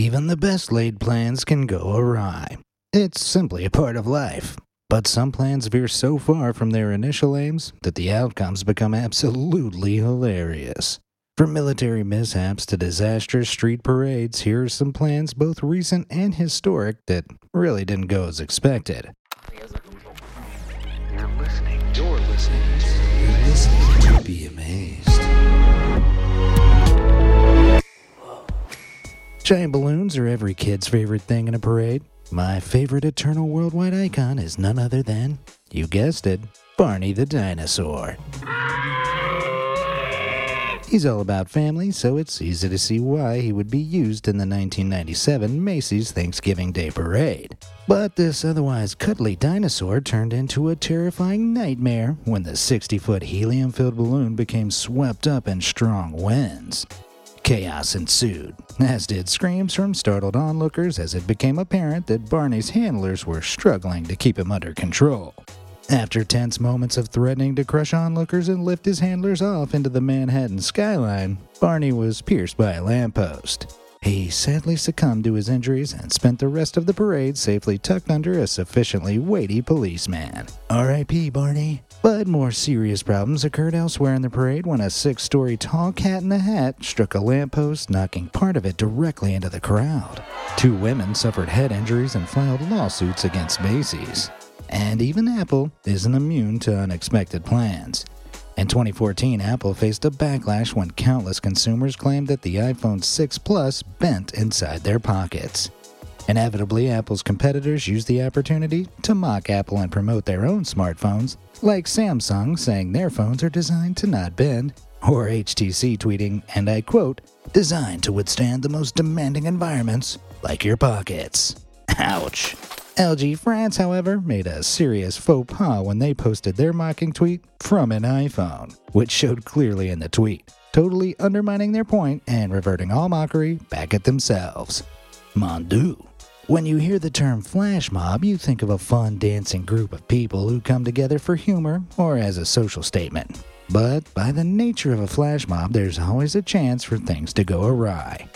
Even the best laid plans can go awry. It's simply a part of life. But some plans veer so far from their initial aims that the outcomes become absolutely hilarious. From military mishaps to disastrous street parades, here are some plans, both recent and historic, that really didn't go as expected. You're listening to Be Amazed. Giant balloons are every kid's favorite thing in a parade. My favorite eternal worldwide icon is none other than, you guessed it, Barney the Dinosaur. He's all about family, so it's easy to see why he would be used in the 1997 Macy's Thanksgiving Day Parade. But this otherwise cuddly dinosaur turned into a terrifying nightmare when the 60-foot helium-filled balloon became swept up in strong winds. Chaos ensued, as did screams from startled onlookers as it became apparent that Barney's handlers were struggling to keep him under control. After tense moments of threatening to crush onlookers and lift his handlers off into the Manhattan skyline, Barney was pierced by a lamppost. He sadly succumbed to his injuries and spent the rest of the parade safely tucked under a sufficiently weighty policeman. R.I.P. Barney. But more serious problems occurred elsewhere in the parade when a 6-story tall cat in a hat struck a lamppost, knocking part of it directly into the crowd. 2 women suffered head injuries and filed lawsuits against Macy's. And even Apple isn't immune to unexpected plans. In 2014, Apple faced a backlash when countless consumers claimed that the iPhone 6 Plus bent inside their pockets. Inevitably, Apple's competitors used the opportunity to mock Apple and promote their own smartphones, like Samsung saying their phones are designed to not bend, or HTC tweeting, and I quote, "designed to withstand the most demanding environments, like your pockets." Ouch. LG France, however, made a serious faux pas when they posted their mocking tweet from an iPhone, which showed clearly in the tweet, totally undermining their point and reverting all mockery back at themselves. Mon Dieu. When you hear the term flash mob, you think of a fun dancing group of people who come together for humor or as a social statement. But by the nature of a flash mob, there's always a chance for things to go awry.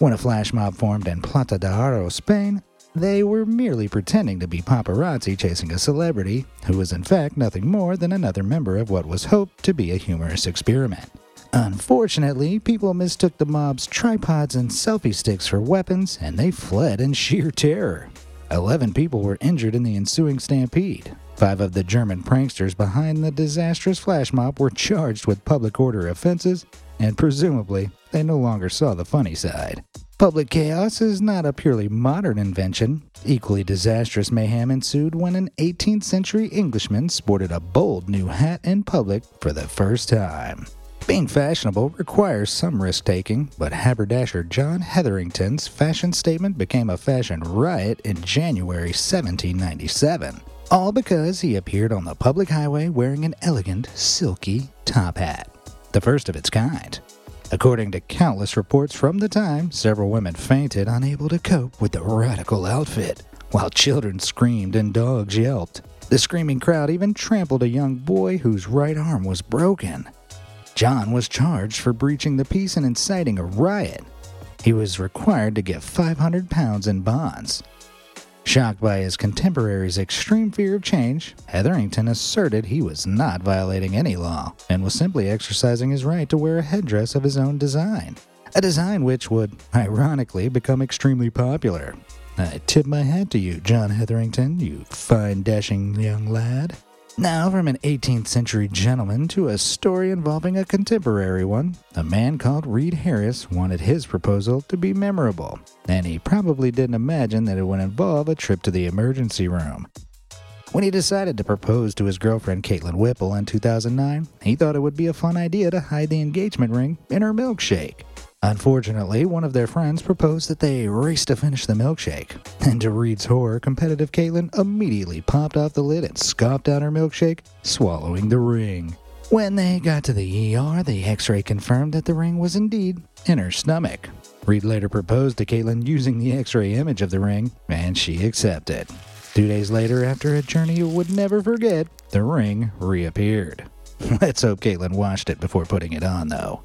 When a flash mob formed in Plata de Haro, Spain, they were merely pretending to be paparazzi chasing a celebrity, who was in fact nothing more than another member of what was hoped to be a humorous experiment. Unfortunately, people mistook the mob's tripods and selfie sticks for weapons, and they fled in sheer terror. 11 people were injured in the ensuing stampede. 5 of the German pranksters behind the disastrous flash mob were charged with public order offenses, and presumably, they no longer saw the funny side. Public chaos is not a purely modern invention. Equally disastrous mayhem ensued when an 18th century Englishman sported a bold new hat in public for the first time. Being fashionable requires some risk-taking, but haberdasher John Hetherington's fashion statement became a fashion riot in January 1797, all because he appeared on the public highway wearing an elegant, silky top hat, the first of its kind. According to countless reports from the time, several women fainted, unable to cope with the radical outfit, while children screamed and dogs yelped. The screaming crowd even trampled a young boy whose right arm was broken. John was charged for breaching the peace and inciting a riot. He was required to give £500 in bonds. Shocked by his contemporaries' extreme fear of change, Hetherington asserted he was not violating any law and was simply exercising his right to wear a headdress of his own design, a design which would, ironically, become extremely popular. I tip my hat to you, John Hetherington, you fine, dashing young lad. Now from an 18th century gentleman to a story involving a contemporary one. A man called Reed Harris wanted his proposal to be memorable, and he probably didn't imagine that it would involve a trip to the emergency room. When he decided to propose to his girlfriend Caitlin Whipple in 2009, he thought it would be a fun idea to hide the engagement ring in her milkshake. Unfortunately, one of their friends proposed that they race to finish the milkshake. And to Reed's horror, competitive Caitlin immediately popped off the lid and scoffed down her milkshake, swallowing the ring. When they got to the ER, the x-ray confirmed that the ring was indeed in her stomach. Reed later proposed to Caitlin using the x-ray image of the ring, and she accepted. 2 days later, after a journey you would never forget, the ring reappeared. Let's hope Caitlin washed it before putting it on, though.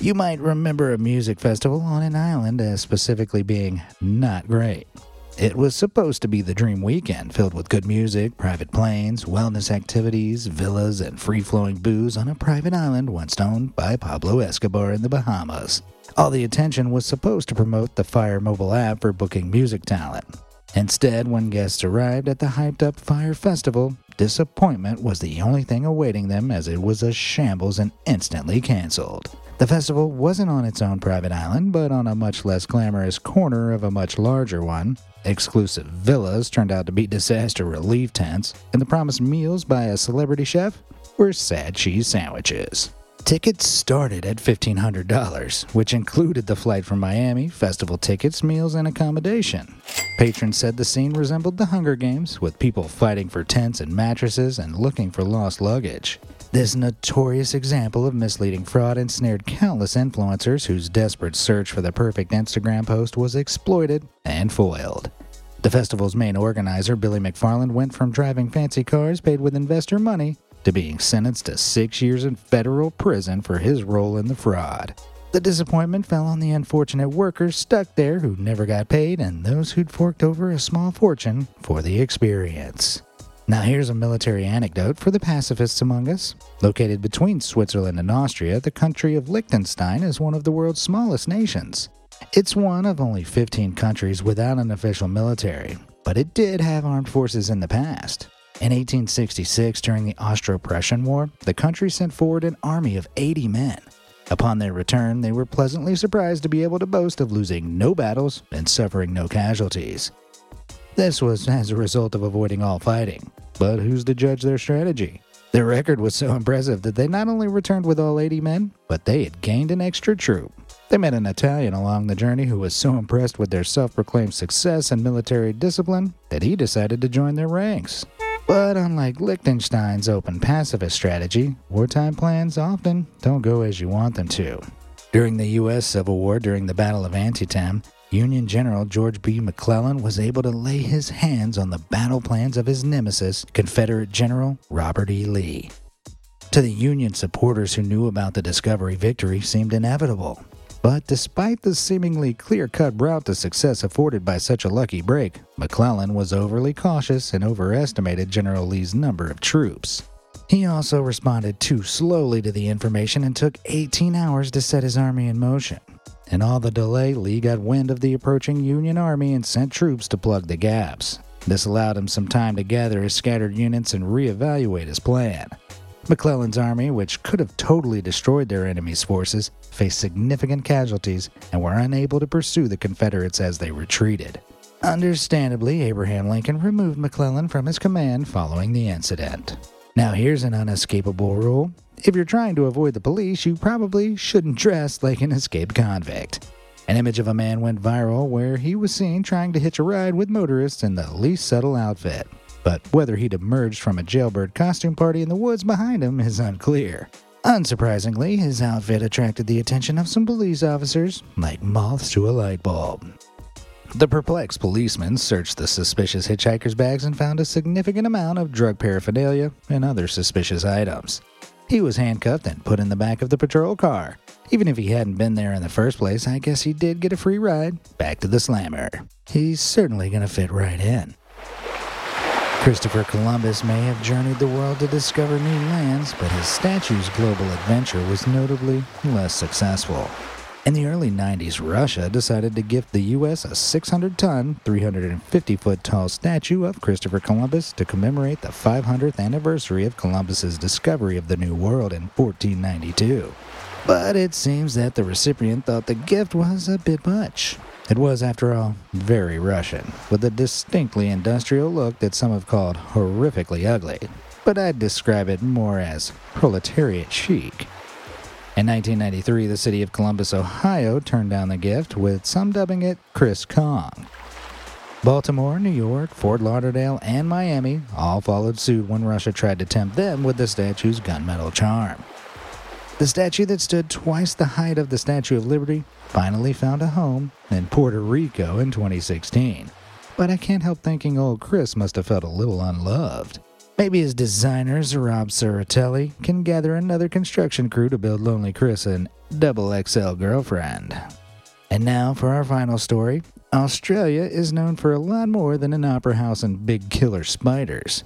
You might remember a music festival on an island as specifically being not great. It was supposed to be the dream weekend, filled with good music, private planes, wellness activities, villas, and free-flowing booze on a private island once owned by Pablo Escobar in the Bahamas. All the attention was supposed to promote the Fire mobile app for booking music talent. Instead, when guests arrived at the hyped-up Fire Festival, disappointment was the only thing awaiting them, as it was a shambles and instantly canceled. The festival wasn't on its own private island, but on a much less glamorous corner of a much larger one. Exclusive villas turned out to be disaster relief tents, and the promised meals by a celebrity chef were sad cheese sandwiches. Tickets started at $1,500, which included the flight from Miami, festival tickets, meals, and accommodation. Patrons said the scene resembled the Hunger Games, with people fighting for tents and mattresses and looking for lost luggage. This notorious example of misleading fraud ensnared countless influencers whose desperate search for the perfect Instagram post was exploited and foiled. The festival's main organizer, Billy McFarland, went from driving fancy cars paid with investor money to being sentenced to 6 years in federal prison for his role in the fraud. The disappointment fell on the unfortunate workers stuck there who never got paid and those who'd forked over a small fortune for the experience. Now here's a military anecdote for the pacifists among us. Located between Switzerland and Austria, the country of Liechtenstein is one of the world's smallest nations. It's one of only 15 countries without an official military, but it did have armed forces in the past. In 1866, during the Austro-Prussian War, the country sent forward an army of 80 men. Upon their return, they were pleasantly surprised to be able to boast of losing no battles and suffering no casualties. This was as a result of avoiding all fighting. But who's to judge their strategy? Their record was so impressive that they not only returned with all 80 men, but they had gained an extra troop. They met an Italian along the journey who was so impressed with their self-proclaimed success and military discipline that he decided to join their ranks. But unlike Liechtenstein's open pacifist strategy, wartime plans often don't go as you want them to. During the U.S. Civil War, during the Battle of Antietam, Union General George B. McClellan was able to lay his hands on the battle plans of his nemesis, Confederate General Robert E. Lee. To the Union supporters who knew about the discovery, victory seemed inevitable. But despite the seemingly clear-cut route to success afforded by such a lucky break, McClellan was overly cautious and overestimated General Lee's number of troops. He also responded too slowly to the information and took 18 hours to set his army in motion. In all the delay, Lee got wind of the approaching Union Army and sent troops to plug the gaps. This allowed him some time to gather his scattered units and reevaluate his plan. McClellan's army, which could have totally destroyed their enemy's forces, faced significant casualties and were unable to pursue the Confederates as they retreated. Understandably, Abraham Lincoln removed McClellan from his command following the incident. Now here's an unescapable rule. If you're trying to avoid the police, you probably shouldn't dress like an escaped convict. An image of a man went viral where he was seen trying to hitch a ride with motorists in the least subtle outfit. But whether he'd emerged from a jailbird costume party in the woods behind him is unclear. Unsurprisingly, his outfit attracted the attention of some police officers, like moths to a light bulb. The perplexed policeman searched the suspicious hitchhiker's bags and found a significant amount of drug paraphernalia and other suspicious items. He was handcuffed and put in the back of the patrol car. Even if he hadn't been there in the first place, I guess he did get a free ride back to the slammer. He's certainly gonna fit right in. Christopher Columbus may have journeyed the world to discover new lands, but his statue's global adventure was notably less successful. In the early 90s, Russia decided to gift the U.S. a 600-ton, 350-foot-tall statue of Christopher Columbus to commemorate the 500th anniversary of Columbus's discovery of the New World in 1492. But it seems that the recipient thought the gift was a bit much. It was, after all, very Russian, with a distinctly industrial look that some have called horrifically ugly. But I'd describe it more as proletariat chic. In 1993, the city of Columbus, Ohio, turned down the gift, with some dubbing it Chris Kong. Baltimore, New York, Fort Lauderdale, and Miami all followed suit when Russia tried to tempt them with the statue's gunmetal charm. The statue that stood twice the height of the Statue of Liberty finally found a home in Puerto Rico in 2016. But I can't help thinking old Chris must have felt a little unloved. Maybe his designers, Rob Ceratelli, can gather another construction crew to build Lonely Chris an XXL girlfriend. And now for our final story. Australia is known for a lot more than an opera house and big killer spiders.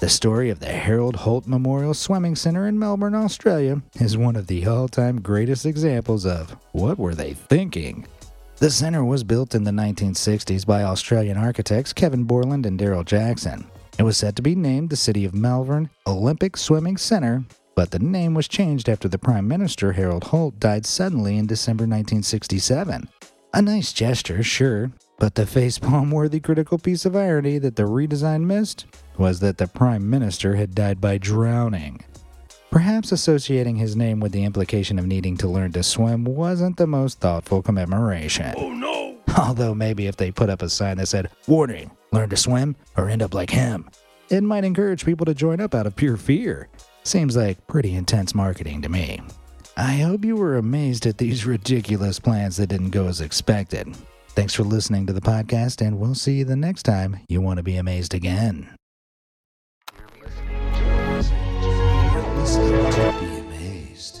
The story of the Harold Holt Memorial Swimming Center in Melbourne, Australia, is one of the all-time greatest examples of what were they thinking? The center was built in the 1960s by Australian architects Kevin Borland and Daryl Jackson. It was set to be named the City of Malvern Olympic Swimming Center, but the name was changed after the Prime Minister, Harold Holt, died suddenly in December 1967. A nice gesture, sure, but the facepalm-worthy critical piece of irony that the redesign missed was that the Prime Minister had died by drowning. Perhaps associating his name with the implication of needing to learn to swim wasn't the most thoughtful commemoration. Oh no! Although maybe if they put up a sign that said, "Warning! Learn to swim or end up like him," it might encourage people to join up out of pure fear. Seems like pretty intense marketing to me. I hope you were amazed at these ridiculous plans that didn't go as expected. Thanks for listening to the podcast, and we'll see you the next time you want to be amazed again. You're listening to Be Amazed.